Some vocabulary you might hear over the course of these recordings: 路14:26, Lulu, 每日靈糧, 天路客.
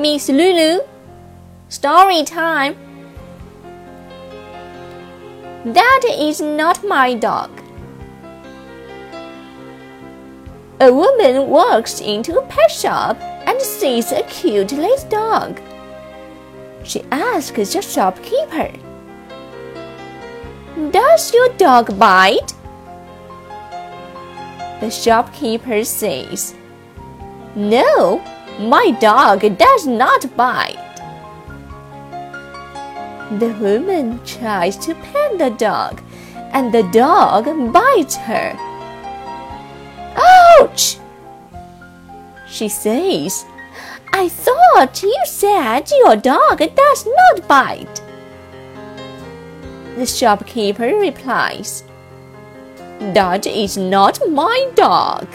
Miss Lulu. Story time. That is not my dog. A woman walks into a pet shop and sees a cute little dog. She asks the shopkeeper, "Does your dog bite?" The shopkeeper says, "No, my dog does not bite." The woman tries to pet the dog, and the dog bites her. "Ouch!" she says. "I thought you said your dog does not bite." The shopkeeper replies, "That is not my dog."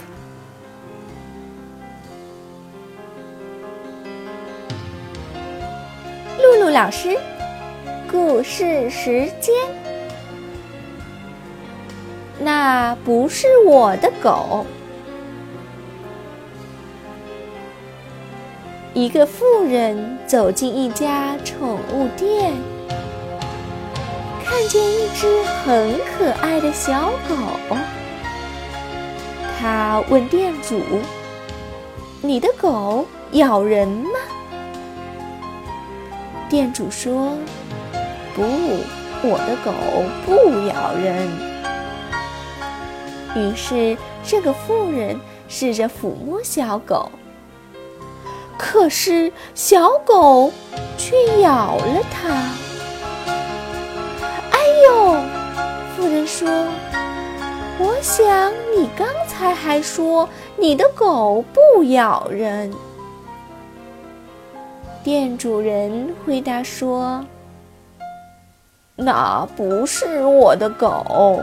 Lulu 老师，故事时间。那不是我的狗。一个妇人走进一家宠物店，看见一只很可爱的小狗。她问店主：“你的狗咬人吗？”店主说：“不，我的狗不咬人。”于是，这个妇人试着抚摸小狗，可是小狗却咬了它。“哎呦！”妇人说，“我想你刚才还说你的狗不咬人。”店主人回答说，“那不是我的狗。”